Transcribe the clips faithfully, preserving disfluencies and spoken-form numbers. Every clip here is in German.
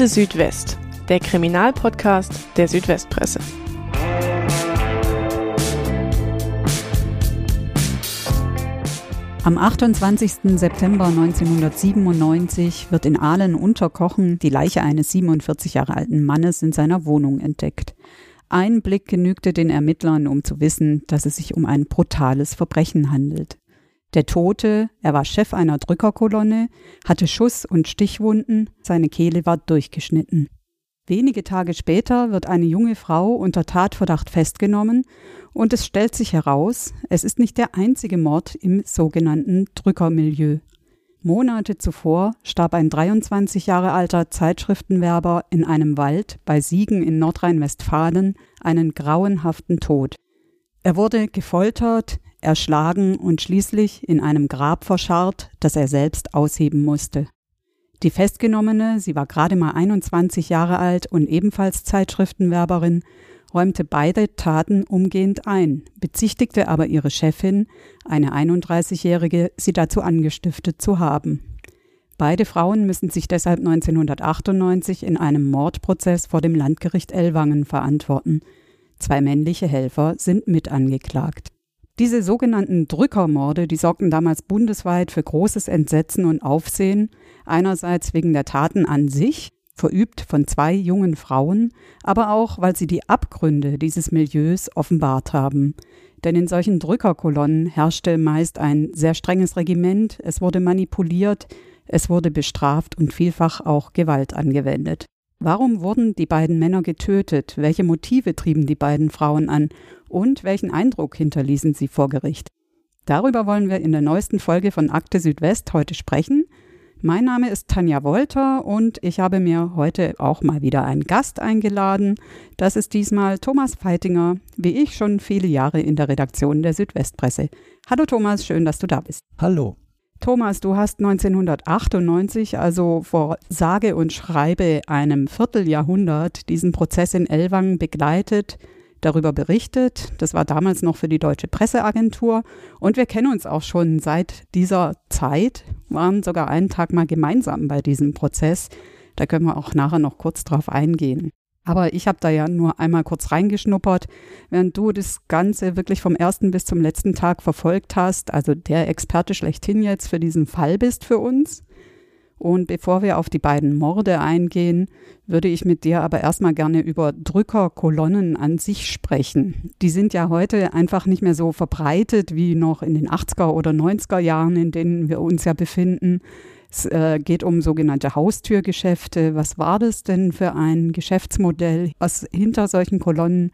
Akte Südwest, der Kriminalpodcast der Südwestpresse. Am achtundzwanzigsten September neunzehnhundertsiebenundneunzig wird in Aalen-Unterkochen die Leiche eines siebenundvierzig Jahre alten Mannes in seiner Wohnung entdeckt. Ein Blick genügte den Ermittlern, um zu wissen, dass es sich um ein brutales Verbrechen handelt. Der Tote, er war Chef einer Drückerkolonne, hatte Schuss- und Stichwunden, seine Kehle war durchgeschnitten. Wenige Tage später wird eine junge Frau unter Tatverdacht festgenommen und es stellt sich heraus, es ist nicht der einzige Mord im sogenannten Drückermilieu. Monate zuvor starb ein dreiundzwanzig Jahre alter Zeitschriftenwerber in einem Wald bei Siegen in Nordrhein-Westfalen einen grauenhaften Tod. Er wurde gefoltert, erschlagen und schließlich in einem Grab verscharrt, das er selbst ausheben musste. Die Festgenommene, sie war gerade mal einundzwanzig Jahre alt und ebenfalls Zeitschriftenwerberin, räumte beide Taten umgehend ein, bezichtigte aber ihre Chefin, eine einunddreißigjährige, sie dazu angestiftet zu haben. Beide Frauen müssen sich deshalb neunzehnhundertachtundneunzig in einem Mordprozess vor dem Landgericht Ellwangen verantworten. Zwei männliche Helfer sind mit angeklagt. Diese sogenannten Drückermorde, die sorgten damals bundesweit für großes Entsetzen und Aufsehen, einerseits wegen der Taten an sich, verübt von zwei jungen Frauen, aber auch, weil sie die Abgründe dieses Milieus offenbart haben. Denn in solchen Drückerkolonnen herrschte meist ein sehr strenges Regiment, es wurde manipuliert, es wurde bestraft und vielfach auch Gewalt angewendet. Warum wurden die beiden Männer getötet? Welche Motive trieben die beiden Frauen an? Und welchen Eindruck hinterließen sie vor Gericht? Darüber wollen wir in der neuesten Folge von Akte Südwest heute sprechen. Mein Name ist Tanja Wolter und ich habe mir heute auch mal wieder einen Gast eingeladen. Das ist diesmal Thomas Veitinger, wie ich schon viele Jahre in der Redaktion der Südwestpresse. Hallo Thomas, schön, dass du da bist. Hallo. Thomas, du hast neunzehnhundertachtundneunzig, also vor sage und schreibe einem Vierteljahrhundert, diesen Prozess in Ellwangen begleitet, darüber berichtet. Das war damals noch für die Deutsche Presseagentur und wir kennen uns auch schon seit dieser Zeit, waren sogar einen Tag mal gemeinsam bei diesem Prozess. Da können wir auch nachher noch kurz drauf eingehen. Aber ich habe da ja nur einmal kurz reingeschnuppert, während du das Ganze wirklich vom ersten bis zum letzten Tag verfolgt hast, also der Experte schlechthin jetzt für diesen Fall bist für uns. Und bevor wir auf die beiden Morde eingehen, würde ich mit dir aber erstmal gerne über Drückerkolonnen an sich sprechen. Die sind ja heute einfach nicht mehr so verbreitet wie noch in den achtziger oder neunziger Jahren, in denen wir uns ja befinden. Es geht um sogenannte Haustürgeschäfte. Was war das denn für ein Geschäftsmodell, was hinter solchen Kolonnen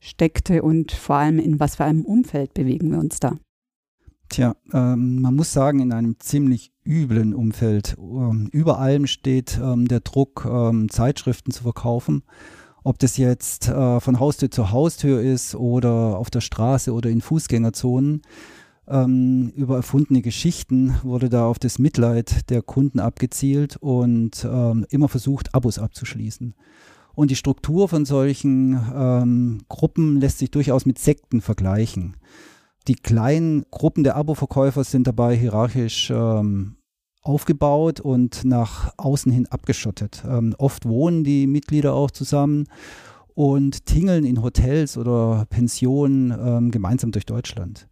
steckte und vor allem in was für einem Umfeld bewegen wir uns da? Tja, ähm, man muss sagen, in einem ziemlich üblen Umfeld. Ähm, über allem steht ähm, der Druck, ähm, Zeitschriften zu verkaufen. Ob das jetzt äh, von Haustür zu Haustür ist oder auf der Straße oder in Fußgängerzonen. Über erfundene Geschichten wurde da auf das Mitleid der Kunden abgezielt und ähm, immer versucht, Abos abzuschließen. Und die Struktur von solchen ähm, Gruppen lässt sich durchaus mit Sekten vergleichen. Die kleinen Gruppen der Aboverkäufer sind dabei hierarchisch ähm, aufgebaut und nach außen hin abgeschottet. Ähm, oft wohnen die Mitglieder auch zusammen und tingeln in Hotels oder Pensionen ähm, gemeinsam durch Deutschland.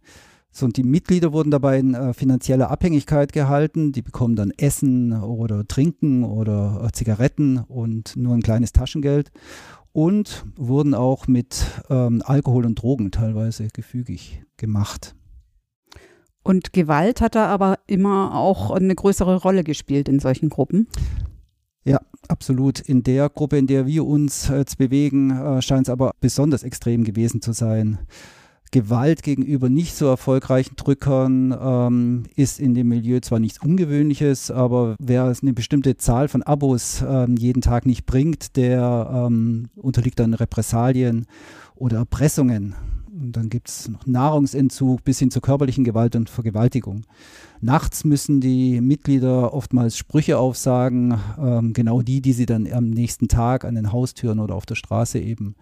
So, und die Mitglieder wurden dabei in äh, finanzieller Abhängigkeit gehalten. Die bekommen dann Essen oder Trinken oder äh, Zigaretten und nur ein kleines Taschengeld und wurden auch mit ähm, Alkohol und Drogen teilweise gefügig gemacht. Und Gewalt hat da aber immer auch eine größere Rolle gespielt in solchen Gruppen? Ja, absolut. In der Gruppe, in der wir uns jetzt bewegen, äh, scheint es aber besonders extrem gewesen zu sein. Gewalt gegenüber nicht so erfolgreichen Drückern ähm, ist in dem Milieu zwar nichts Ungewöhnliches, aber wer eine bestimmte Zahl von Abos ähm, jeden Tag nicht bringt, der ähm, unterliegt dann Repressalien oder Erpressungen. Und dann gibt es noch Nahrungsentzug bis hin zur körperlichen Gewalt und Vergewaltigung. Nachts müssen die Mitglieder oftmals Sprüche aufsagen, ähm, genau die, die sie dann am nächsten Tag an den Haustüren oder auf der Straße eben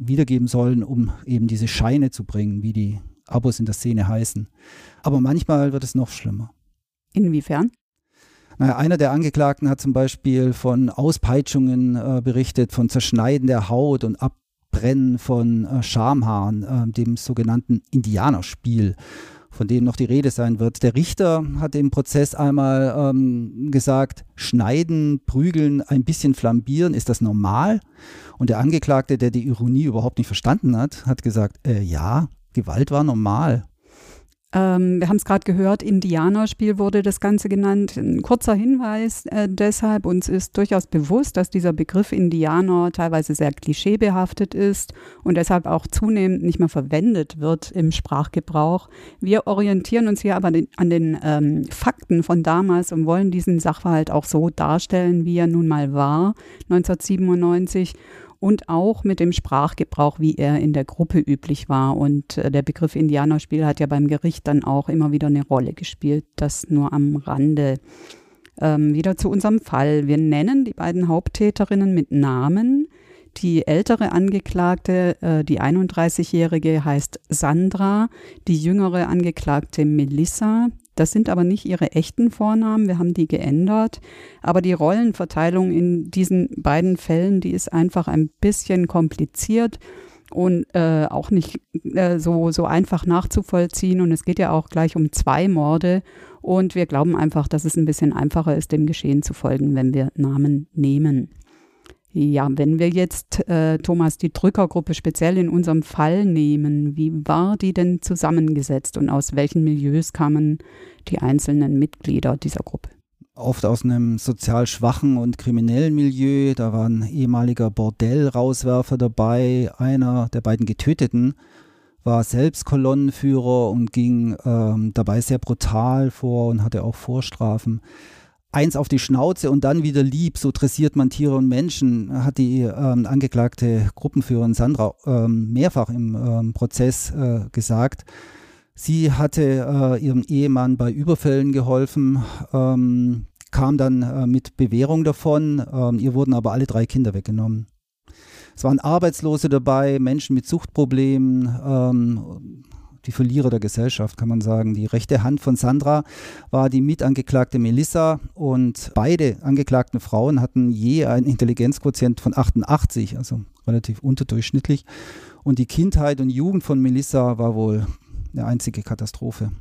wiedergeben sollen, um eben diese Scheine zu bringen, wie die Abos in der Szene heißen. Aber manchmal wird es noch schlimmer. Inwiefern? Naja, einer der Angeklagten hat zum Beispiel von Auspeitschungen äh, berichtet, von Zerschneiden der Haut und Abbrennen von äh, Schamhaaren, äh, dem sogenannten Indianerspiel, von dem noch die Rede sein wird. Der Richter hat im Prozess einmal ähm, gesagt, schneiden, prügeln, ein bisschen flambieren, ist das normal? Und der Angeklagte, der die Ironie überhaupt nicht verstanden hat, hat gesagt, äh, ja, Gewalt war normal. Ähm, wir haben es gerade gehört, Indianerspiel wurde das Ganze genannt. Ein kurzer Hinweis äh, deshalb, uns ist durchaus bewusst, dass dieser Begriff Indianer teilweise sehr klischeebehaftet ist und deshalb auch zunehmend nicht mehr verwendet wird im Sprachgebrauch. Wir orientieren uns hier aber den, an den ähm, Fakten von damals und wollen diesen Sachverhalt auch so darstellen, wie er nun mal war, neunzehnhundertsiebenundneunzig. Und auch mit dem Sprachgebrauch, wie er in der Gruppe üblich war. Und der Begriff Indianerspiel hat ja beim Gericht dann auch immer wieder eine Rolle gespielt. Das nur am Rande. Ähm, wieder zu unserem Fall. Wir nennen die beiden Haupttäterinnen mit Namen. Die ältere Angeklagte, äh, die einunddreißigjährige, heißt Sandra, die jüngere Angeklagte Melissa. Das sind aber nicht ihre echten Vornamen, wir haben die geändert. Aber die Rollenverteilung in diesen beiden Fällen, die ist einfach ein bisschen kompliziert und äh, auch nicht äh, so, so einfach nachzuvollziehen. Und es geht ja auch gleich um zwei Morde. Und wir glauben einfach, dass es ein bisschen einfacher ist, dem Geschehen zu folgen, wenn wir Namen nehmen. Ja, wenn wir jetzt, äh, Thomas, die Drückergruppe speziell in unserem Fall nehmen, wie war die denn zusammengesetzt und aus welchen Milieus kamen die einzelnen Mitglieder dieser Gruppe? Oft aus einem sozial schwachen und kriminellen Milieu. Da war ein ehemaliger Bordellrauswerfer dabei. Einer der beiden Getöteten war selbst Kolonnenführer und ging ähm, dabei sehr brutal vor und hatte auch Vorstrafen. Eins auf die Schnauze und dann wieder lieb, so dressiert man Tiere und Menschen, hat die ähm, angeklagte Gruppenführerin Sandra ähm, mehrfach im ähm, Prozess äh, gesagt. Sie hatte äh, ihrem Ehemann bei Überfällen geholfen, ähm, kam dann äh, mit Bewährung davon, ähm, ihr wurden aber alle drei Kinder weggenommen. Es waren Arbeitslose dabei, Menschen mit Suchtproblemen, ähm, die Verlierer der Gesellschaft, kann man sagen. Die rechte Hand von Sandra war die mitangeklagte Melissa und beide angeklagten Frauen hatten je einen Intelligenzquotient von achtundachtzig, also relativ unterdurchschnittlich. Und die Kindheit und Jugend von Melissa war wohl eine einzige Katastrophe.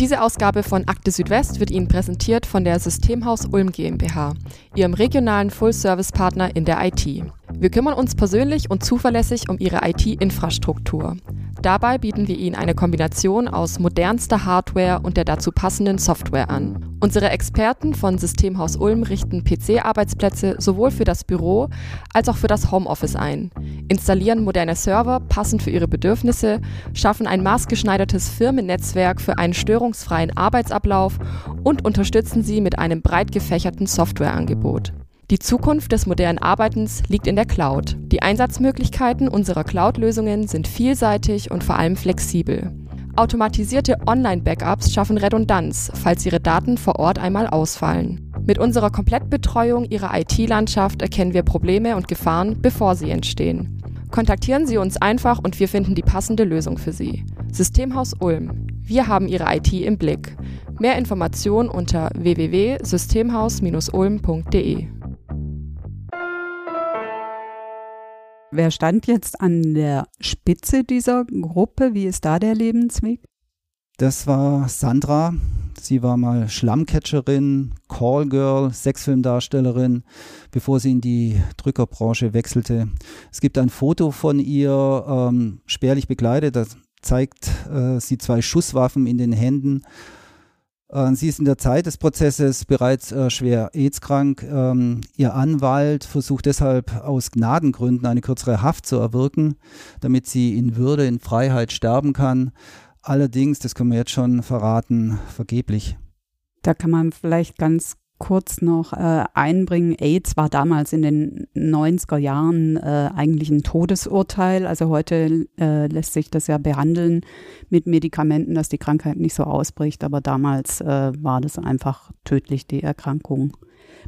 Diese Ausgabe von Akte Südwest wird Ihnen präsentiert von der Systemhaus Ulm GmbH, Ihrem regionalen Full-Service-Partner in der I T. Wir kümmern uns persönlich und zuverlässig um Ihre I T-Infrastruktur. Dabei bieten wir Ihnen eine Kombination aus modernster Hardware und der dazu passenden Software an. Unsere Experten von Systemhaus Ulm richten P C-Arbeitsplätze sowohl für das Büro als auch für das Homeoffice ein, installieren moderne Server passend für Ihre Bedürfnisse, schaffen ein maßgeschneidertes Firmennetzwerk für einen störungsfreien Arbeitsablauf und unterstützen Sie mit einem breit gefächerten Softwareangebot. Die Zukunft des modernen Arbeitens liegt in der Cloud. Die Einsatzmöglichkeiten unserer Cloud-Lösungen sind vielseitig und vor allem flexibel. Automatisierte Online-Backups schaffen Redundanz, falls Ihre Daten vor Ort einmal ausfallen. Mit unserer Komplettbetreuung Ihrer I T-Landschaft erkennen wir Probleme und Gefahren, bevor sie entstehen. Kontaktieren Sie uns einfach und wir finden die passende Lösung für Sie. Systemhaus Ulm. Wir haben Ihre I T im Blick. Mehr Informationen unter w w w punkt systemhaus ulm punkt d e. Wer stand jetzt an der Spitze dieser Gruppe? Wie ist da der Lebensweg? Das war Sandra. Sie war mal Schlammcatcherin, Callgirl, Sexfilmdarstellerin, bevor sie in die Drückerbranche wechselte. Es gibt ein Foto von ihr, ähm, spärlich bekleidet. Das zeigt äh, sie zwei Schusswaffen in den Händen. Sie ist in der Zeit des Prozesses bereits äh, schwer AIDS-krank. Ähm, ihr Anwalt versucht deshalb aus Gnadengründen eine kürzere Haft zu erwirken, damit sie in Würde, in Freiheit sterben kann. Allerdings, das können wir jetzt schon verraten, vergeblich. Da kann man vielleicht ganz kurz noch äh, einbringen. AIDS war damals in den neunziger Jahren äh, eigentlich ein Todesurteil. Also heute äh, lässt sich das ja behandeln mit Medikamenten, dass die Krankheit nicht so ausbricht, aber damals äh, war das einfach tödlich, die Erkrankung.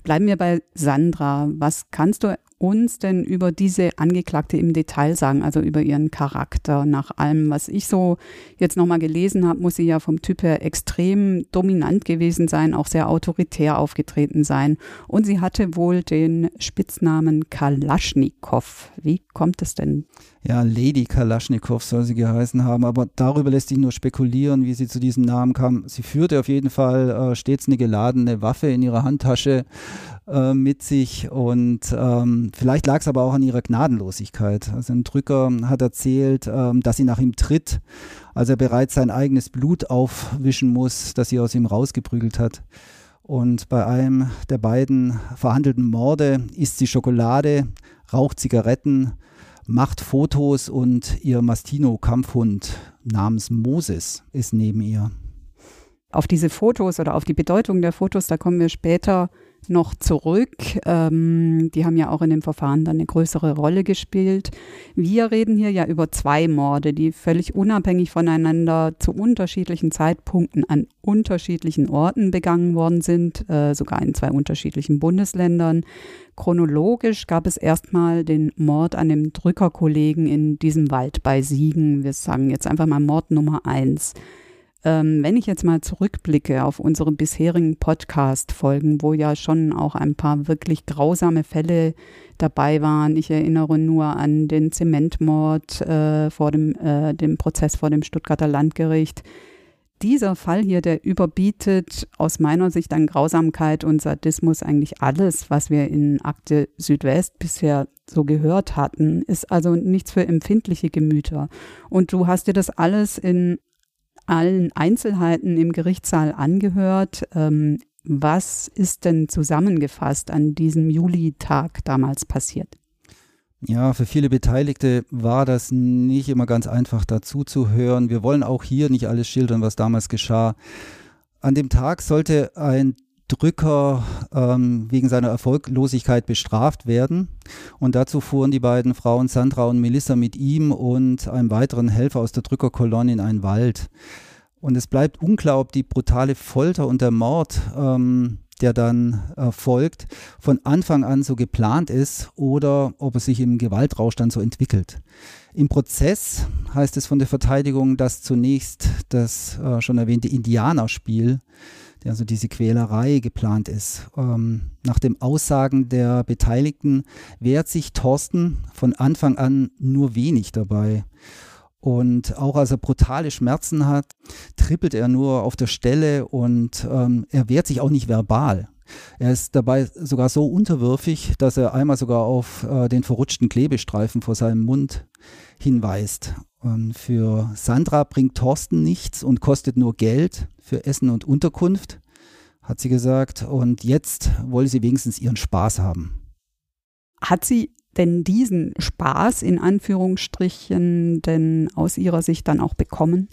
Bleiben wir bei Sandra. Was kannst du uns denn über diese Angeklagte im Detail sagen, also über ihren Charakter? Nach allem, was ich so jetzt nochmal gelesen habe, muss sie ja vom Typ her extrem dominant gewesen sein, auch sehr autoritär aufgetreten sein. Und sie hatte wohl den Spitznamen Kalaschnikow. Wie kommt es denn? Ja, Lady Kalaschnikow soll sie geheißen haben, aber darüber lässt sich nur spekulieren, wie sie zu diesem Namen kam. Sie führte auf jeden Fall äh, stets eine geladene Waffe in ihrer Handtasche äh, mit sich und ähm, vielleicht lag es aber auch an ihrer Gnadenlosigkeit. Also ein Drücker hat erzählt, äh, dass sie nach ihm tritt, als er bereits sein eigenes Blut aufwischen muss, das sie aus ihm rausgeprügelt hat. Und bei einem der beiden verhandelten Morde isst sie Schokolade, raucht Zigaretten, macht Fotos und ihr Mastino-Kampfhund namens Moses ist neben ihr. Auf diese Fotos oder auf die Bedeutung der Fotos, da kommen wir später noch zurück. Ähm, die haben ja auch in dem Verfahren dann eine größere Rolle gespielt. Wir reden hier ja über zwei Morde, die völlig unabhängig voneinander zu unterschiedlichen Zeitpunkten an unterschiedlichen Orten begangen worden sind, äh, sogar in zwei unterschiedlichen Bundesländern. Chronologisch gab es erstmal den Mord an dem Drückerkollegen in diesem Wald bei Siegen. Wir sagen jetzt einfach mal Mord Nummer eins. Ähm, wenn ich jetzt mal zurückblicke auf unsere bisherigen Podcast-Folgen, wo ja schon auch ein paar wirklich grausame Fälle dabei waren. Ich erinnere nur an den Zementmord äh, vor dem, äh, dem Prozess vor dem Stuttgarter Landgericht. Dieser Fall hier, der überbietet aus meiner Sicht an Grausamkeit und Sadismus eigentlich alles, was wir in Akte Südwest bisher so gehört hatten, ist also nichts für empfindliche Gemüter. Und du hast dir das alles in allen Einzelheiten im Gerichtssaal angehört. Was ist denn zusammengefasst an diesem Julitag damals passiert? Ja, für viele Beteiligte war das nicht immer ganz einfach dazu zu hören. Wir wollen auch hier nicht alles schildern, was damals geschah. An dem Tag sollte ein Drücker ähm, wegen seiner Erfolglosigkeit bestraft werden. Und dazu fuhren die beiden Frauen Sandra und Melissa mit ihm und einem weiteren Helfer aus der Drückerkolonne in einen Wald. Und es bleibt unklar, ob die brutale Folter und der Mord, ähm, der dann erfolgt, von Anfang an so geplant ist oder ob es sich im Gewaltrausch dann so entwickelt. Im Prozess heißt es von der Verteidigung, dass zunächst das äh, schon erwähnte Indianerspiel, also diese Quälerei, geplant ist. Ähm, nach den Aussagen der Beteiligten wehrt sich Thorsten von Anfang an nur wenig dabei. Und auch als er brutale Schmerzen hat, trippelt er nur auf der Stelle und ähm, er wehrt sich auch nicht verbal. Er ist dabei sogar so unterwürfig, dass er einmal sogar auf äh, den verrutschten Klebestreifen vor seinem Mund hinweist. Und für Sandra bringt Thorsten nichts und kostet nur Geld für Essen und Unterkunft, hat sie gesagt. Und jetzt wolle sie wenigstens ihren Spaß haben. Hat sie denn diesen Spaß in Anführungsstrichen denn aus ihrer Sicht dann auch bekommen?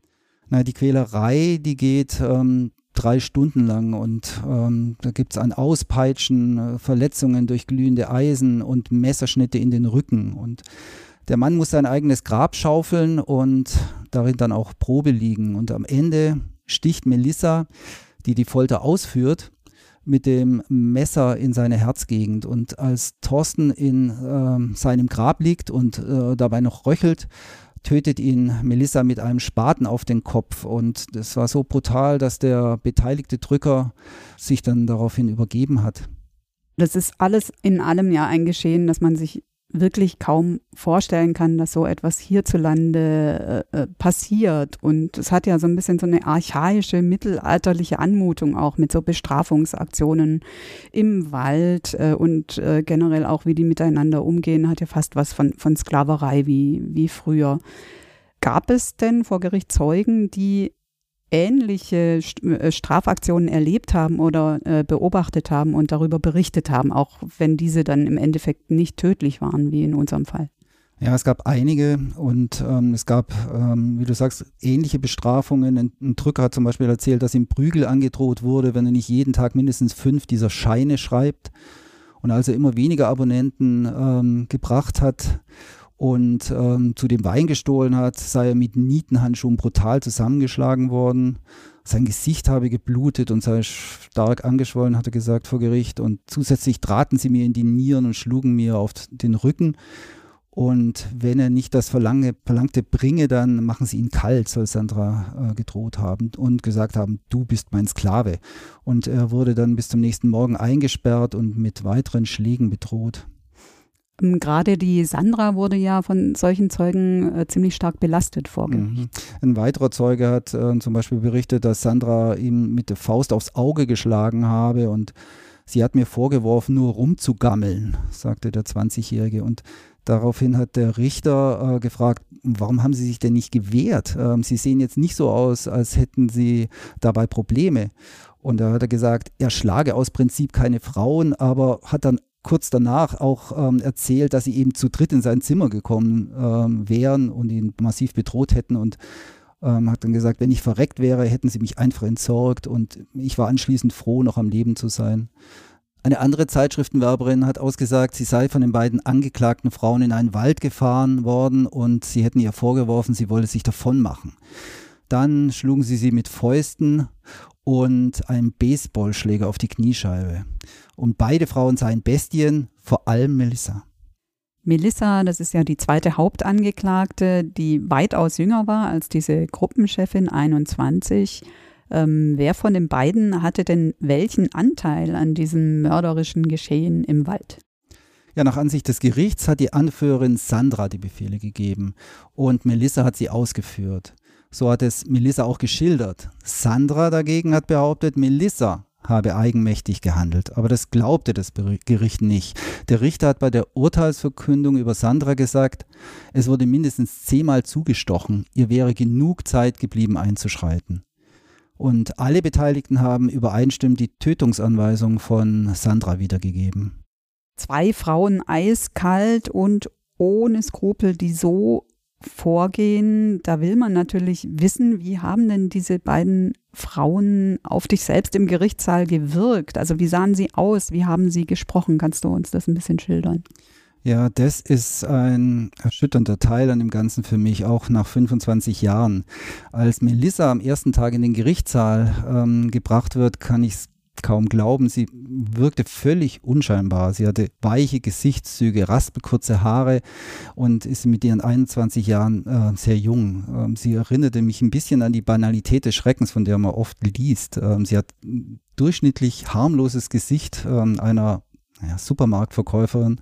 Na, die Quälerei, die geht ähm, drei Stunden lang und ähm, da gibt es ein Auspeitschen, Verletzungen durch glühende Eisen und Messerschnitte in den Rücken und der Mann muss sein eigenes Grab schaufeln und darin dann auch Probe liegen. Und am Ende sticht Melissa, die die Folter ausführt, mit dem Messer in seine Herzgegend. Und als Thorsten in äh, seinem Grab liegt und äh, dabei noch röchelt, tötet ihn Melissa mit einem Spaten auf den Kopf. Und das war so brutal, dass der beteiligte Drücker sich dann daraufhin übergeben hat. Das ist alles in allem ja ein Geschehen, dass man sich wirklich kaum vorstellen kann, dass so etwas hierzulande äh, passiert. Und es hat ja so ein bisschen so eine archaische, mittelalterliche Anmutung auch mit so Bestrafungsaktionen im Wald äh, und äh, generell auch, wie die miteinander umgehen, hat ja fast was von, von Sklaverei wie, wie früher. Gab es denn vor Gericht Zeugen, die ähnliche Strafaktionen erlebt haben oder äh, beobachtet haben und darüber berichtet haben, auch wenn diese dann im Endeffekt nicht tödlich waren, wie in unserem Fall? Ja, es gab einige und ähm, es gab, ähm, wie du sagst, ähnliche Bestrafungen. Ein, ein Drücker hat zum Beispiel erzählt, dass ihm Prügel angedroht wurde, wenn er nicht jeden Tag mindestens fünf dieser Scheine schreibt und also immer weniger Abonnenten ähm, gebracht hat. und ähm, zudem Wein gestohlen hat, sei er mit Nietenhandschuhen brutal zusammengeschlagen worden. Sein Gesicht habe geblutet und sei stark angeschwollen, hat er gesagt vor Gericht. Und zusätzlich traten sie mir in die Nieren und schlugen mir auf den Rücken. Und wenn er nicht das Verlange, Verlangte bringe, dann machen sie ihn kalt, soll Sandra äh, gedroht haben und gesagt haben, du bist mein Sklave. Und er wurde dann bis zum nächsten Morgen eingesperrt und mit weiteren Schlägen bedroht. Gerade die Sandra wurde ja von solchen Zeugen äh, ziemlich stark belastet vor Gericht. Ein weiterer Zeuge hat äh, zum Beispiel berichtet, dass Sandra ihm mit der Faust aufs Auge geschlagen habe und sie hat mir vorgeworfen, nur rumzugammeln, sagte der zwanzigjährige. Und daraufhin hat der Richter äh, gefragt, warum haben Sie sich denn nicht gewehrt? Ähm, Sie sehen jetzt nicht so aus, als hätten Sie dabei Probleme. Und da hat er gesagt, er schlage aus Prinzip keine Frauen, aber hat dann kurz danach auch ähm, erzählt, dass sie eben zu dritt in sein Zimmer gekommen ähm, wären und ihn massiv bedroht hätten und ähm, hat dann gesagt, wenn ich verreckt wäre, hätten sie mich einfach entsorgt und ich war anschließend froh, noch am Leben zu sein. Eine andere Zeitschriftenwerberin hat ausgesagt, sie sei von den beiden angeklagten Frauen in einen Wald gefahren worden und sie hätten ihr vorgeworfen, sie wolle sich davon machen. Dann schlugen sie sie mit Fäusten und einem Baseballschläger auf die Kniescheibe. Und beide Frauen seien Bestien, vor allem Melissa. Melissa, das ist ja die zweite Hauptangeklagte, die weitaus jünger war als diese Gruppenchefin, einundzwanzig. Ähm, wer von den beiden hatte denn welchen Anteil an diesem mörderischen Geschehen im Wald? Ja, nach Ansicht des Gerichts hat die Anführerin Sandra die Befehle gegeben und Melissa hat sie ausgeführt. So hat es Melissa auch geschildert. Sandra dagegen hat behauptet, Melissa habe eigenmächtig gehandelt. Aber das glaubte das Gericht nicht. Der Richter hat bei der Urteilsverkündung über Sandra gesagt, es wurde mindestens zehnmal zugestochen. Ihr wäre genug Zeit geblieben, einzuschreiten. Und alle Beteiligten haben übereinstimmend die Tötungsanweisung von Sandra wiedergegeben. Zwei Frauen eiskalt und ohne Skrupel, die so vorgehen, da will man natürlich wissen, wie haben denn diese beiden Frauen auf dich selbst im Gerichtssaal gewirkt? Also wie sahen sie aus? Wie haben sie gesprochen? Kannst du uns das ein bisschen schildern? Ja, das ist ein erschütternder Teil an dem Ganzen für mich, auch nach fünfundzwanzig Jahren. Als Melissa am ersten Tag in den Gerichtssaal ähm, gebracht wird, kann ich es kaum glauben. Sie wirkte völlig unscheinbar. Sie hatte weiche Gesichtszüge, raspelkurze Haare und ist mit ihren einundzwanzig Jahren äh, sehr jung. Ähm, sie erinnerte mich ein bisschen an die Banalität des Schreckens, von der man oft liest. Ähm, sie hat ein durchschnittlich harmloses Gesicht ähm, einer naja, Supermarktverkäuferin,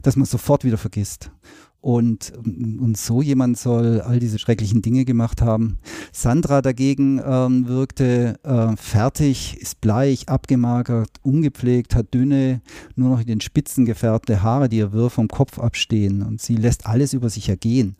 das man sofort wieder vergisst. Und, und so jemand soll all diese schrecklichen Dinge gemacht haben. Sandra dagegen ähm, wirkte äh, fertig, ist bleich, abgemagert, ungepflegt, hat dünne, nur noch in den Spitzen gefärbte Haare, die ihr wirr vom Kopf abstehen. Und sie lässt alles über sich ergehen.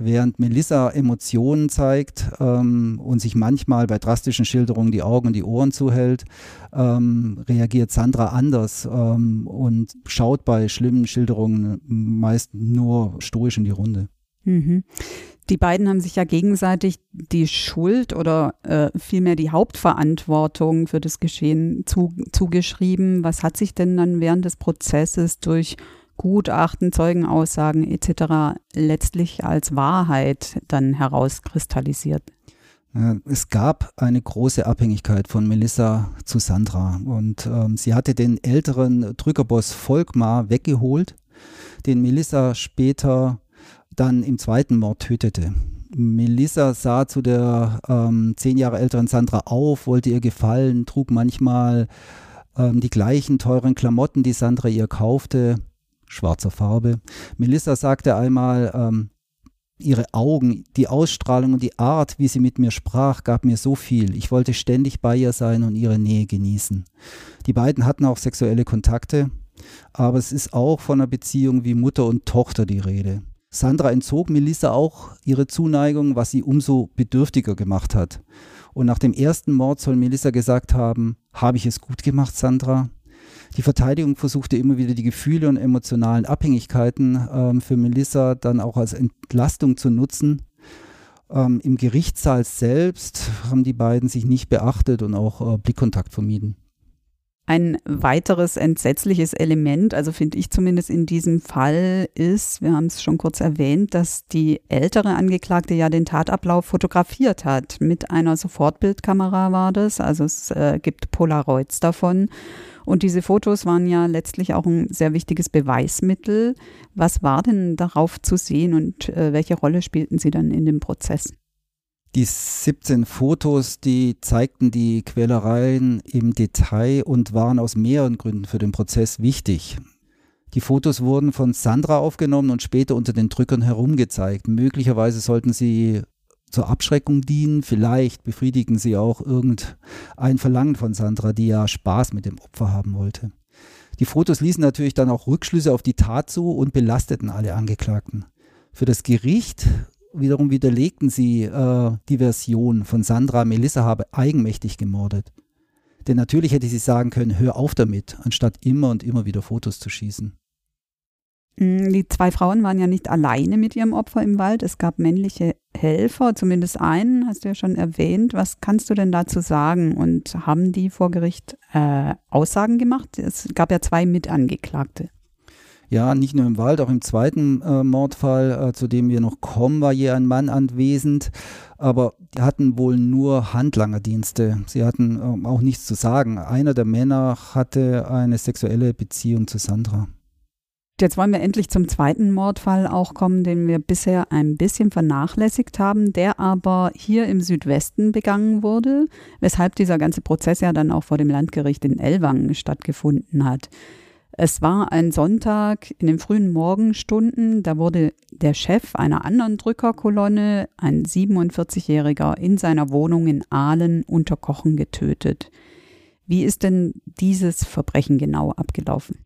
Während Melissa Emotionen zeigt ähm, und sich manchmal bei drastischen Schilderungen die Augen und die Ohren zuhält, ähm, reagiert Sandra anders ähm, und schaut bei schlimmen Schilderungen meist nur stoisch in die Runde. Mhm. Die beiden haben sich ja gegenseitig die Schuld oder äh, vielmehr die Hauptverantwortung für das Geschehen zu, zugeschrieben. Was hat sich denn dann während des Prozesses durch Gutachten, Zeugenaussagen et cetera letztlich als Wahrheit dann herauskristallisiert? Es gab eine große Abhängigkeit von Melissa zu Sandra und ähm, sie hatte den älteren Drückerboss Volkmar weggeholt, den Melissa später dann im zweiten Mord tötete. Melissa sah zu der ähm, zehn Jahre älteren Sandra auf, wollte ihr gefallen, trug manchmal ähm, die gleichen teuren Klamotten, die Sandra ihr kaufte, schwarzer Farbe. Melissa sagte einmal, ähm, ihre Augen, die Ausstrahlung und die Art, wie sie mit mir sprach, gab mir so viel. Ich wollte ständig bei ihr sein und ihre Nähe genießen. Die beiden hatten auch sexuelle Kontakte, aber es ist auch von einer Beziehung wie Mutter und Tochter die Rede. Sandra entzog Melissa auch ihre Zuneigung, was sie umso bedürftiger gemacht hat. Und nach dem ersten Mord soll Melissa gesagt haben, habe ich es gut gemacht, Sandra? Die Verteidigung versuchte immer wieder die Gefühle und emotionalen Abhängigkeiten ähm, für Melissa dann auch als Entlastung zu nutzen. Ähm, im Gerichtssaal selbst haben die beiden sich nicht beachtet und auch äh, Blickkontakt vermieden. Ein weiteres entsetzliches Element, also finde ich zumindest in diesem Fall, ist, wir haben es schon kurz erwähnt, dass die ältere Angeklagte ja den Tatablauf fotografiert hat. Mit einer Sofortbildkamera war das, also es äh, gibt Polaroids davon. Und diese Fotos waren ja letztlich auch ein sehr wichtiges Beweismittel. Was war denn darauf zu sehen und äh, welche Rolle spielten sie dann in dem Prozess? Die siebzehn Fotos, die zeigten die Quälereien im Detail und waren aus mehreren Gründen für den Prozess wichtig. Die Fotos wurden von Sandra aufgenommen und später unter den Drückern herumgezeigt. Möglicherweise sollten sie zur Abschreckung dienen, vielleicht befriedigen sie auch irgendein Verlangen von Sandra, die ja Spaß mit dem Opfer haben wollte. Die Fotos ließen natürlich dann auch Rückschlüsse auf die Tat zu und belasteten alle Angeklagten. Für das Gericht wiederum widerlegten sie äh, die Version von Sandra, Melissa habe eigenmächtig gemordet. Denn natürlich hätte sie sagen können, hör auf damit, anstatt immer und immer wieder Fotos zu schießen. Die zwei Frauen waren ja nicht alleine mit ihrem Opfer im Wald. Es gab männliche Helfer, zumindest einen, hast du ja schon erwähnt. Was kannst du denn dazu sagen? Und haben die vor Gericht äh, Aussagen gemacht? Es gab ja zwei Mitangeklagte. Ja, nicht nur im Wald, auch im zweiten äh, Mordfall, äh, zu dem wir noch kommen, war je ein Mann anwesend, aber die hatten wohl nur Handlangerdienste. Sie hatten ähm, auch nichts zu sagen. Einer der Männer hatte eine sexuelle Beziehung zu Sandra. Jetzt wollen wir endlich zum zweiten Mordfall auch kommen, den wir bisher ein bisschen vernachlässigt haben, der aber hier im Südwesten begangen wurde, weshalb dieser ganze Prozess ja dann auch vor dem Landgericht in Ellwangen stattgefunden hat. Es war ein Sonntag in den frühen Morgenstunden, da wurde der Chef einer anderen Drückerkolonne, ein siebenundvierzigjähriger, in seiner Wohnung in Aalen-Unterkochen getötet. Wie ist denn dieses Verbrechen genau abgelaufen?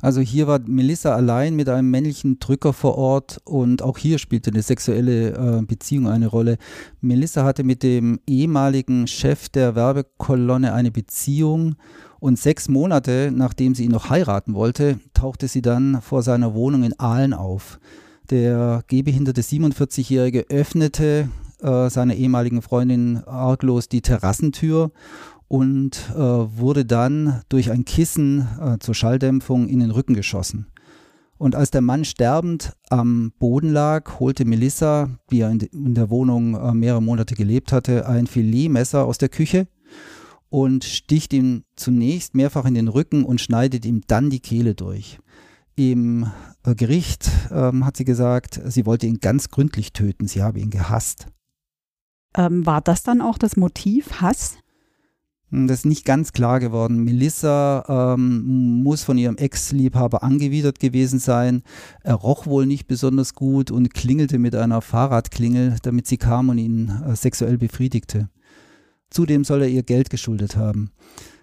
Also hier war Melissa allein mit einem männlichen Drücker vor Ort und auch hier spielte eine sexuelle äh, Beziehung eine Rolle. Melissa hatte mit dem ehemaligen Chef der Werbekolonne eine Beziehung und sechs Monate, nachdem sie ihn noch heiraten wollte, tauchte sie dann vor seiner Wohnung in Aalen auf. Der gehbehinderte siebenundvierzigjährige öffnete äh, seiner ehemaligen Freundin arglos die Terrassentür und äh, wurde dann durch ein Kissen äh, zur Schalldämpfung in den Rücken geschossen. Und als der Mann sterbend am Boden lag, holte Melissa, die ja in, de, in der Wohnung äh, mehrere Monate gelebt hatte, ein Filetmesser aus der Küche und sticht ihm zunächst mehrfach in den Rücken und schneidet ihm dann die Kehle durch. Im äh, Gericht äh, hat sie gesagt, sie wollte ihn ganz gründlich töten, sie habe ihn gehasst. Ähm, war das dann auch das Motiv, Hass? Das ist nicht ganz klar geworden. Melissa ähm, muss von ihrem Ex-Liebhaber angewidert gewesen sein. Er roch wohl nicht besonders gut und klingelte mit einer Fahrradklingel, damit sie kam und ihn äh, sexuell befriedigte. Zudem soll er ihr Geld geschuldet haben.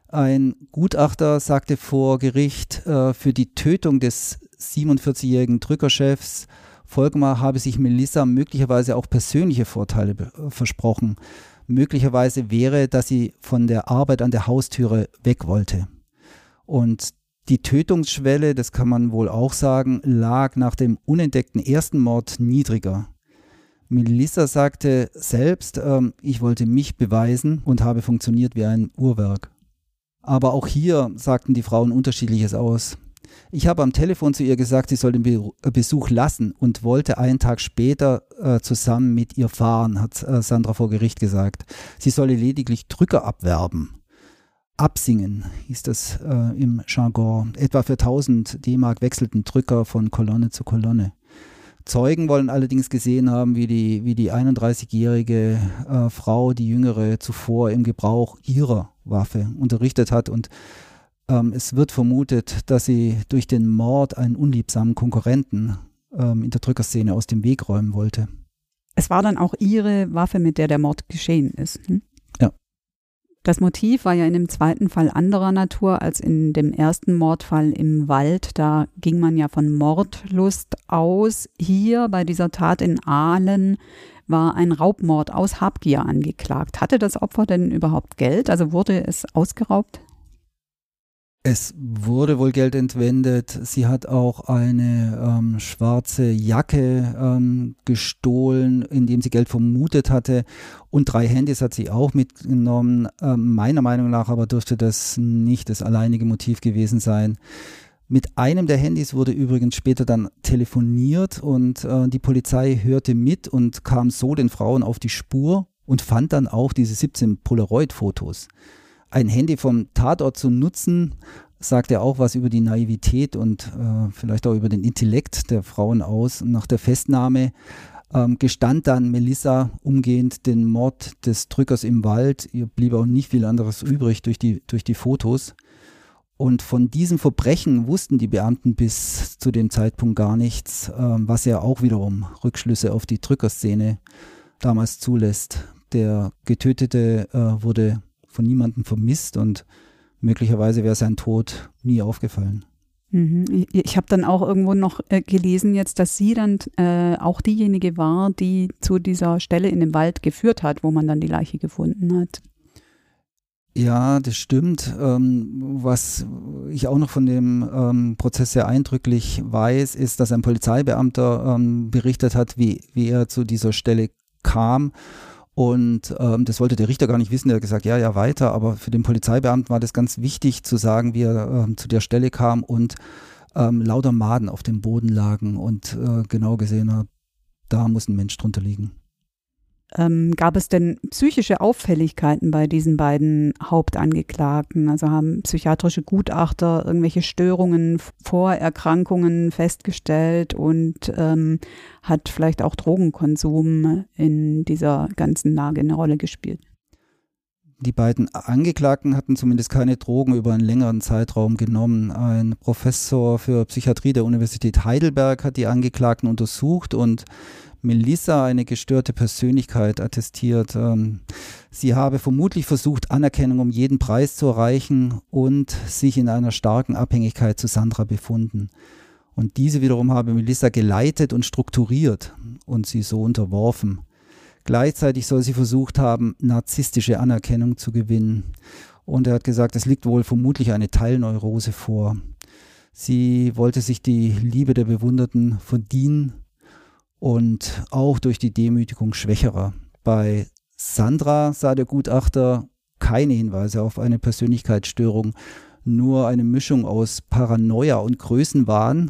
Ein Gutachter sagte vor Gericht, äh, für die Tötung des siebenundvierzigjährigen Drückerchefs Volkmar habe sich Melissa möglicherweise auch persönliche Vorteile be- versprochen. Möglicherweise wäre, dass sie von der Arbeit an der Haustüre weg wollte. Und die Tötungsschwelle, das kann man wohl auch sagen, lag nach dem unentdeckten ersten Mord niedriger. Melissa sagte selbst, ähm, ich wollte mich beweisen und habe funktioniert wie ein Uhrwerk. Aber auch hier sagten die Frauen Unterschiedliches aus. Ich habe am Telefon zu ihr gesagt, sie soll den Be- Besuch lassen und wollte einen Tag später äh, zusammen mit ihr fahren, hat äh, Sandra vor Gericht gesagt. Sie solle lediglich Drücker abwerben. Absingen hieß das äh, im Jargon. Etwa für tausend D-Mark wechselten Drücker von Kolonne zu Kolonne. Zeugen wollen allerdings gesehen haben, wie die, wie die einunddreißigjährige äh, Frau, die Jüngere, zuvor im Gebrauch ihrer Waffe unterrichtet hat und es wird vermutet, dass sie durch den Mord einen unliebsamen Konkurrenten ähm, in der Drückerszene aus dem Weg räumen wollte. Es war dann auch ihre Waffe, mit der der Mord geschehen ist. Hm? Ja. Das Motiv war ja in dem zweiten Fall anderer Natur als in dem ersten Mordfall im Wald. Da ging man ja von Mordlust aus. Hier bei dieser Tat in Aalen war ein Raubmord aus Habgier angeklagt. Hatte das Opfer denn überhaupt Geld? Also wurde es ausgeraubt? Es wurde wohl Geld entwendet. Sie hat auch eine ähm, schwarze Jacke ähm, gestohlen, indem sie Geld vermutet hatte. Und drei Handys hat sie auch mitgenommen. Ähm, meiner Meinung nach aber dürfte das nicht das alleinige Motiv gewesen sein. Mit einem der Handys wurde übrigens später dann telefoniert und äh, die Polizei hörte mit und kam so den Frauen auf die Spur und fand dann auch diese siebzehn Polaroid-Fotos. Ein Handy vom Tatort zu nutzen, sagt ja auch was über die Naivität und äh, vielleicht auch über den Intellekt der Frauen aus. Nach der Festnahme ähm, gestand dann Melissa umgehend den Mord des Drückers im Wald. Ihr blieb auch nicht viel anderes übrig durch die, durch die Fotos. Und von diesem Verbrechen wussten die Beamten bis zu dem Zeitpunkt gar nichts, was ja auch wiederum Rückschlüsse auf die Drückerszene damals zulässt. Der Getötete wurde von niemandem vermisst und möglicherweise wäre sein Tod nie aufgefallen. Ich habe dann auch irgendwo noch äh, gelesen jetzt, dass sie dann äh, auch diejenige war, die zu dieser Stelle in dem Wald geführt hat, wo man dann die Leiche gefunden hat. Ja, das stimmt. Was ich auch noch von dem Prozess sehr eindrücklich weiß, ist, dass ein Polizeibeamter berichtet hat, wie, wie er zu dieser Stelle kam. Und das wollte der Richter gar nicht wissen. Der hat gesagt, ja, ja, weiter. Aber für den Polizeibeamten war das ganz wichtig zu sagen, wie er zu der Stelle kam und lauter Maden auf dem Boden lagen. Und genau gesehen hat, da muss ein Mensch drunter liegen. Ähm, gab es denn psychische Auffälligkeiten bei diesen beiden Hauptangeklagten? Also haben psychiatrische Gutachter irgendwelche Störungen, Vorerkrankungen festgestellt und ähm, hat vielleicht auch Drogenkonsum in dieser ganzen Lage eine Rolle gespielt? Die beiden Angeklagten hatten zumindest keine Drogen über einen längeren Zeitraum genommen. Ein Professor für Psychiatrie der Universität Heidelberg hat die Angeklagten untersucht und Melissa eine gestörte Persönlichkeit attestiert. Sie habe vermutlich versucht, Anerkennung um jeden Preis zu erreichen und sich in einer starken Abhängigkeit zu Sandra befunden. Und diese wiederum habe Melissa geleitet und strukturiert und sie so unterworfen. Gleichzeitig soll sie versucht haben, narzisstische Anerkennung zu gewinnen. Und er hat gesagt, es liegt wohl vermutlich eine Teilneurose vor. Sie wollte sich die Liebe der Bewunderten verdienen, und auch durch die Demütigung Schwächerer. Bei Sandra sah der Gutachter keine Hinweise auf eine Persönlichkeitsstörung, nur eine Mischung aus Paranoia und Größenwahn,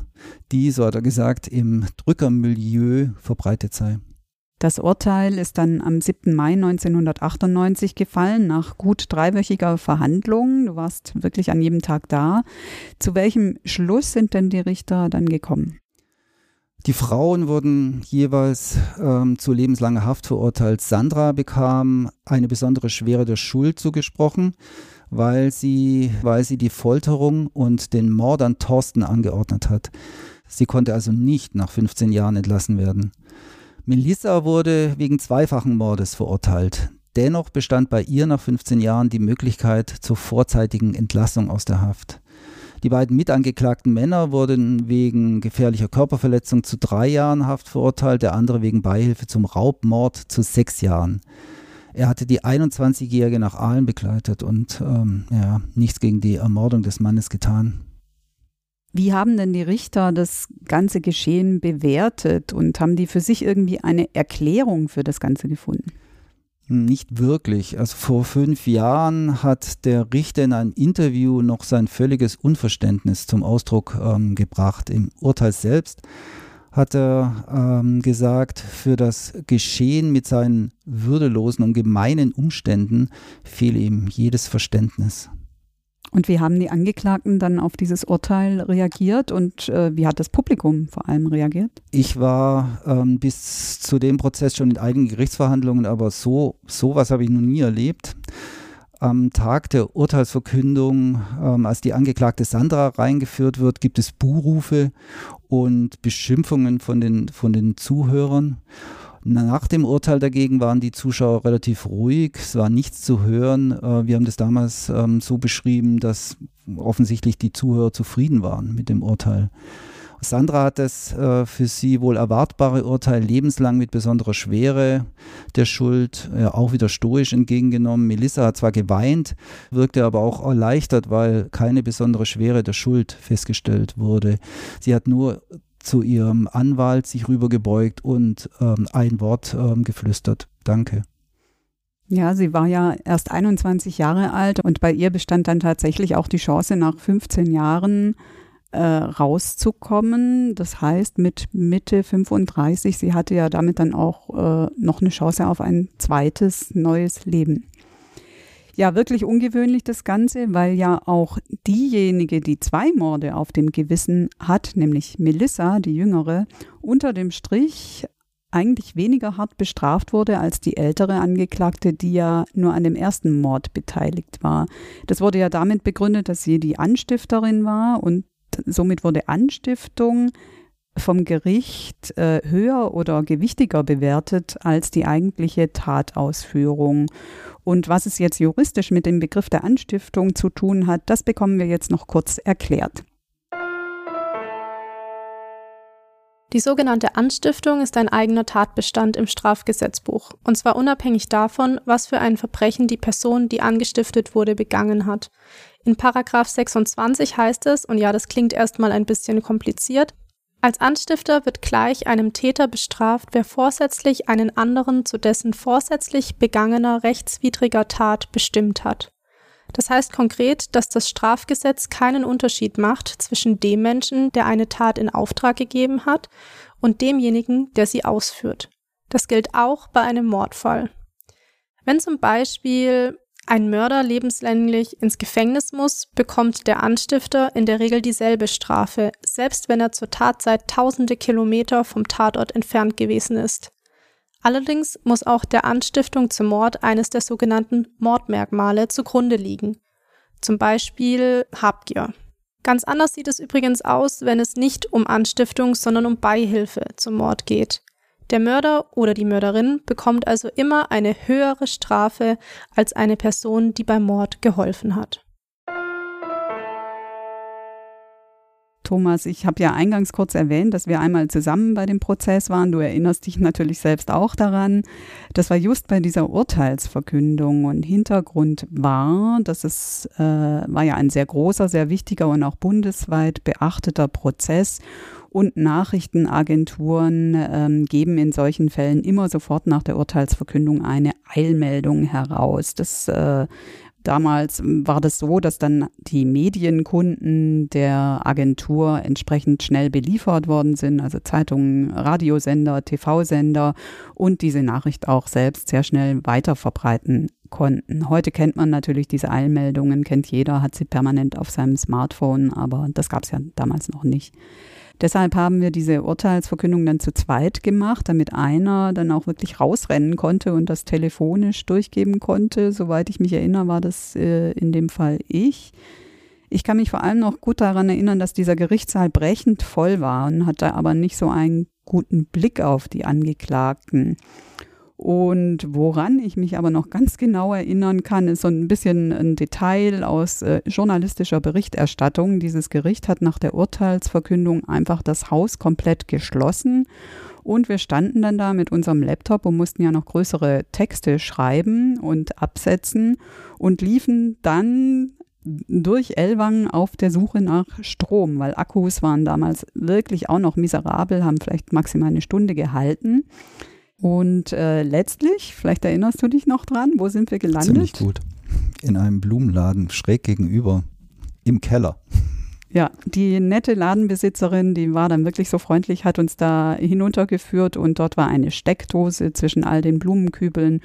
die, so hat er gesagt, im Drückermilieu verbreitet sei. Das Urteil ist dann am siebten Mai neunzehnhundertachtundneunzig gefallen, nach gut dreiwöchiger Verhandlung. Du warst wirklich an jedem Tag da. Zu welchem Schluss sind denn die Richter dann gekommen? Die Frauen wurden jeweils ähm, zu lebenslanger Haft verurteilt. Sandra bekam eine besondere Schwere der Schuld zugesprochen, weil sie, weil sie die Folterung und den Mord an Thorsten angeordnet hat. Sie konnte also nicht nach fünfzehn Jahren entlassen werden. Melissa wurde wegen zweifachen Mordes verurteilt. Dennoch bestand bei ihr nach fünfzehn Jahren die Möglichkeit zur vorzeitigen Entlassung aus der Haft. Die beiden mitangeklagten Männer wurden wegen gefährlicher Körperverletzung zu drei Jahren Haft verurteilt, der andere wegen Beihilfe zum Raubmord zu sechs Jahren. Er hatte die einundzwanzigjährige nach Aalen begleitet und ähm, ja, nichts gegen die Ermordung des Mannes getan. Wie haben denn die Richter das ganze Geschehen bewertet und haben die für sich irgendwie eine Erklärung für das Ganze gefunden? Nicht wirklich. Also vor fünf Jahren hat der Richter in einem Interview noch sein völliges Unverständnis zum Ausdruck ähm, gebracht. Im Urteil selbst hat er ähm, gesagt, für das Geschehen mit seinen würdelosen und gemeinen Umständen fehle ihm jedes Verständnis. Und wie haben die Angeklagten dann auf dieses Urteil reagiert und äh, wie hat das Publikum vor allem reagiert? Ich war ähm, bis zu dem Prozess schon in einigen Gerichtsverhandlungen, aber so sowas habe ich noch nie erlebt. Am Tag der Urteilsverkündung, ähm, als die Angeklagte Sandra reingeführt wird, gibt es Buhrufe und Beschimpfungen von den, von den Zuhörern. Nach dem Urteil dagegen waren die Zuschauer relativ ruhig, es war nichts zu hören. Wir haben das damals so beschrieben, dass offensichtlich die Zuhörer zufrieden waren mit dem Urteil. Sandra hat das äh, für sie wohl erwartbare Urteil lebenslang mit besonderer Schwere der Schuld äh, auch wieder stoisch entgegengenommen. Melissa hat zwar geweint, wirkte aber auch erleichtert, weil keine besondere Schwere der Schuld festgestellt wurde. Sie hat nur zu ihrem Anwalt sich rübergebeugt und ähm, ein Wort ähm, geflüstert. Danke. Ja, sie war ja erst einundzwanzig Jahre alt und bei ihr bestand dann tatsächlich auch die Chance, nach fünfzehn Jahren äh, rauszukommen. Das heißt, mit Mitte fünfunddreißig, sie hatte ja damit dann auch äh, noch eine Chance auf ein zweites, neues Leben. Ja, wirklich ungewöhnlich das Ganze, weil ja auch diejenige, die zwei Morde auf dem Gewissen hat, nämlich Melissa, die Jüngere, unter dem Strich eigentlich weniger hart bestraft wurde als die ältere Angeklagte, die ja nur an dem ersten Mord beteiligt war. Das wurde ja damit begründet, dass sie die Anstifterin war und somit wurde Anstiftung vom Gericht äh, höher oder gewichtiger bewertet als die eigentliche Tatausführung. Und was es jetzt juristisch mit dem Begriff der Anstiftung zu tun hat, das bekommen wir jetzt noch kurz erklärt. Die sogenannte Anstiftung ist ein eigener Tatbestand im Strafgesetzbuch, und zwar unabhängig davon, was für ein Verbrechen die Person, die angestiftet wurde, begangen hat. In Paragraph sechsundzwanzig heißt es, und ja, das klingt erstmal ein bisschen kompliziert, als Anstifter wird gleich einem Täter bestraft, wer vorsätzlich einen anderen zu dessen vorsätzlich begangener rechtswidriger Tat bestimmt hat. Das heißt konkret, dass das Strafgesetz keinen Unterschied macht zwischen dem Menschen, der eine Tat in Auftrag gegeben hat, und demjenigen, der sie ausführt. Das gilt auch bei einem Mordfall. Wenn zum Beispiel ein Mörder lebenslänglich ins Gefängnis muss, bekommt der Anstifter in der Regel dieselbe Strafe, selbst wenn er zur Tatzeit tausende Kilometer vom Tatort entfernt gewesen ist. Allerdings muss auch der Anstiftung zum Mord eines der sogenannten Mordmerkmale zugrunde liegen, zum Beispiel Habgier. Ganz anders sieht es übrigens aus, wenn es nicht um Anstiftung, sondern um Beihilfe zum Mord geht. Der Mörder oder die Mörderin bekommt also immer eine höhere Strafe als eine Person, die beim Mord geholfen hat. Thomas, ich habe ja eingangs kurz erwähnt, dass wir einmal zusammen bei dem Prozess waren. Du erinnerst dich natürlich selbst auch daran. Das war just bei dieser Urteilsverkündung, und Hintergrund war, dass es äh, war ja ein sehr großer, sehr wichtiger und auch bundesweit beachteter Prozess. Und Nachrichtenagenturen ähm, geben in solchen Fällen immer sofort nach der Urteilsverkündung eine Eilmeldung heraus. Das äh, Damals war das so, dass dann die Medienkunden der Agentur entsprechend schnell beliefert worden sind, also Zeitungen, Radiosender, T V-Sender, und diese Nachricht auch selbst sehr schnell weiterverbreiten konnten. Heute kennt man natürlich diese Eilmeldungen, kennt jeder, hat sie permanent auf seinem Smartphone, aber das gab es ja damals noch nicht. Deshalb haben wir diese Urteilsverkündung dann zu zweit gemacht, damit einer dann auch wirklich rausrennen konnte und das telefonisch durchgeben konnte. Soweit ich mich erinnere, war das äh, in dem Fall ich. Ich kann mich vor allem noch gut daran erinnern, dass dieser Gerichtssaal brechend voll war und hatte aber nicht so einen guten Blick auf die Angeklagten. Und woran ich mich aber noch ganz genau erinnern kann, ist so ein bisschen ein Detail aus äh, journalistischer Berichterstattung. Dieses Gericht hat nach der Urteilsverkündung einfach das Haus komplett geschlossen. Und wir standen dann da mit unserem Laptop und mussten ja noch größere Texte schreiben und absetzen und liefen dann durch Ellwangen auf der Suche nach Strom, weil Akkus waren damals wirklich auch noch miserabel, haben vielleicht maximal eine Stunde gehalten. Und äh, letztlich, vielleicht erinnerst du dich noch dran, wo sind wir gelandet? Ziemlich gut. In einem Blumenladen, schräg gegenüber, im Keller. Ja, die nette Ladenbesitzerin, die war dann wirklich so freundlich, hat uns da hinuntergeführt, und dort war eine Steckdose zwischen all den Blumenkübeln,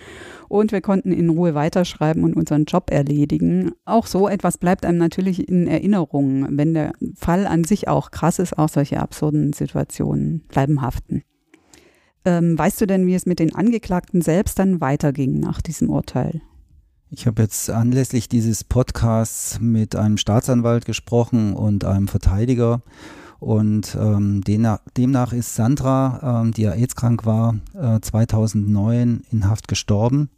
und wir konnten in Ruhe weiterschreiben und unseren Job erledigen. Auch so etwas bleibt einem natürlich in Erinnerung, wenn der Fall an sich auch krass ist, auch solche absurden Situationen bleiben haften. Ähm, weißt du denn, wie es mit den Angeklagten selbst dann weiterging nach diesem Urteil? Ich habe jetzt anlässlich dieses Podcasts mit einem Staatsanwalt gesprochen und einem Verteidiger, und ähm, demnach, demnach ist Sandra, ähm, die ja AIDS-krank war, äh, zweitausendneun in Haft gestorben,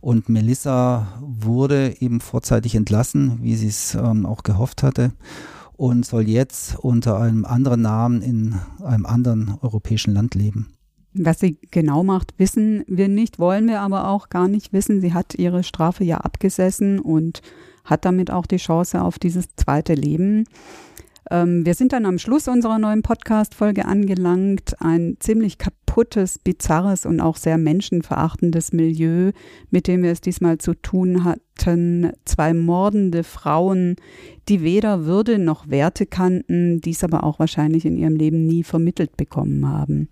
und Melissa wurde eben vorzeitig entlassen, wie sie es ähm, auch gehofft hatte. und soll jetzt unter einem anderen Namen in einem anderen europäischen Land leben. Was sie genau macht, wissen wir nicht, wollen wir aber auch gar nicht wissen. Sie hat ihre Strafe ja abgesessen und hat damit auch die Chance auf dieses zweite Leben. Ähm, wir sind dann am Schluss unserer neuen Podcast-Folge angelangt. Ein ziemlich kaputtes, bizarres und auch sehr menschenverachtendes Milieu, mit dem wir es diesmal zu tun hatten. Zwei mordende Frauen, die weder Würde noch Werte kannten, dies aber auch wahrscheinlich in ihrem Leben nie vermittelt bekommen haben.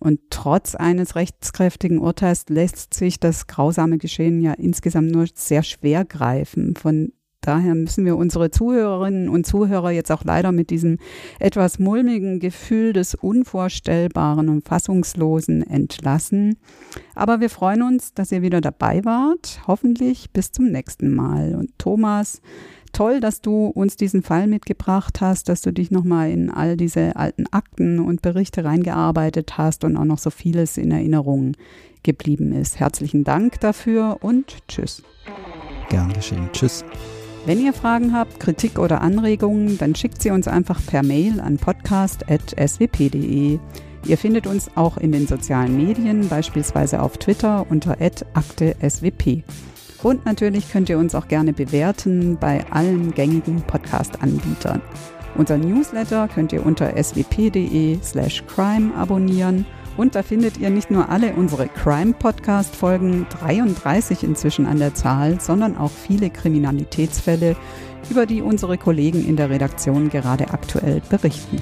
Und trotz eines rechtskräftigen Urteils lässt sich das grausame Geschehen ja insgesamt nur sehr schwer greifen. Von daher müssen wir unsere Zuhörerinnen und Zuhörer jetzt auch leider mit diesem etwas mulmigen Gefühl des Unvorstellbaren und Fassungslosen entlassen. Aber wir freuen uns, dass ihr wieder dabei wart. Hoffentlich bis zum nächsten Mal. Und Thomas, toll, dass du uns diesen Fall mitgebracht hast, dass du dich nochmal in all diese alten Akten und Berichte reingearbeitet hast und auch noch so vieles in Erinnerung geblieben ist. Herzlichen Dank dafür und tschüss. Gern geschehen. Tschüss. Wenn ihr Fragen habt, Kritik oder Anregungen, dann schickt sie uns einfach per Mail an podcast punkt s w p punkt d e. Ihr findet uns auch in den sozialen Medien, beispielsweise auf Twitter unter at akte s w p. Und natürlich könnt ihr uns auch gerne bewerten bei allen gängigen Podcast-Anbietern. Unser Newsletter könnt ihr unter s w p punkt d e slash crime abonnieren. Und da findet ihr nicht nur alle unsere Crime-Podcast-Folgen, dreiunddreißig inzwischen an der Zahl, sondern auch viele Kriminalitätsfälle, über die unsere Kollegen in der Redaktion gerade aktuell berichten.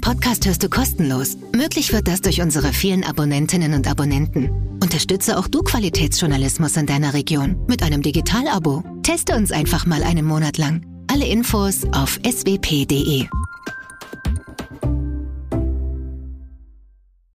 Podcast hörst du kostenlos. Möglich wird das durch unsere vielen Abonnentinnen und Abonnenten. Unterstütze auch du Qualitätsjournalismus in deiner Region mit einem Digital-Abo. Teste uns einfach mal einen Monat lang. Alle Infos auf s w p punkt d e.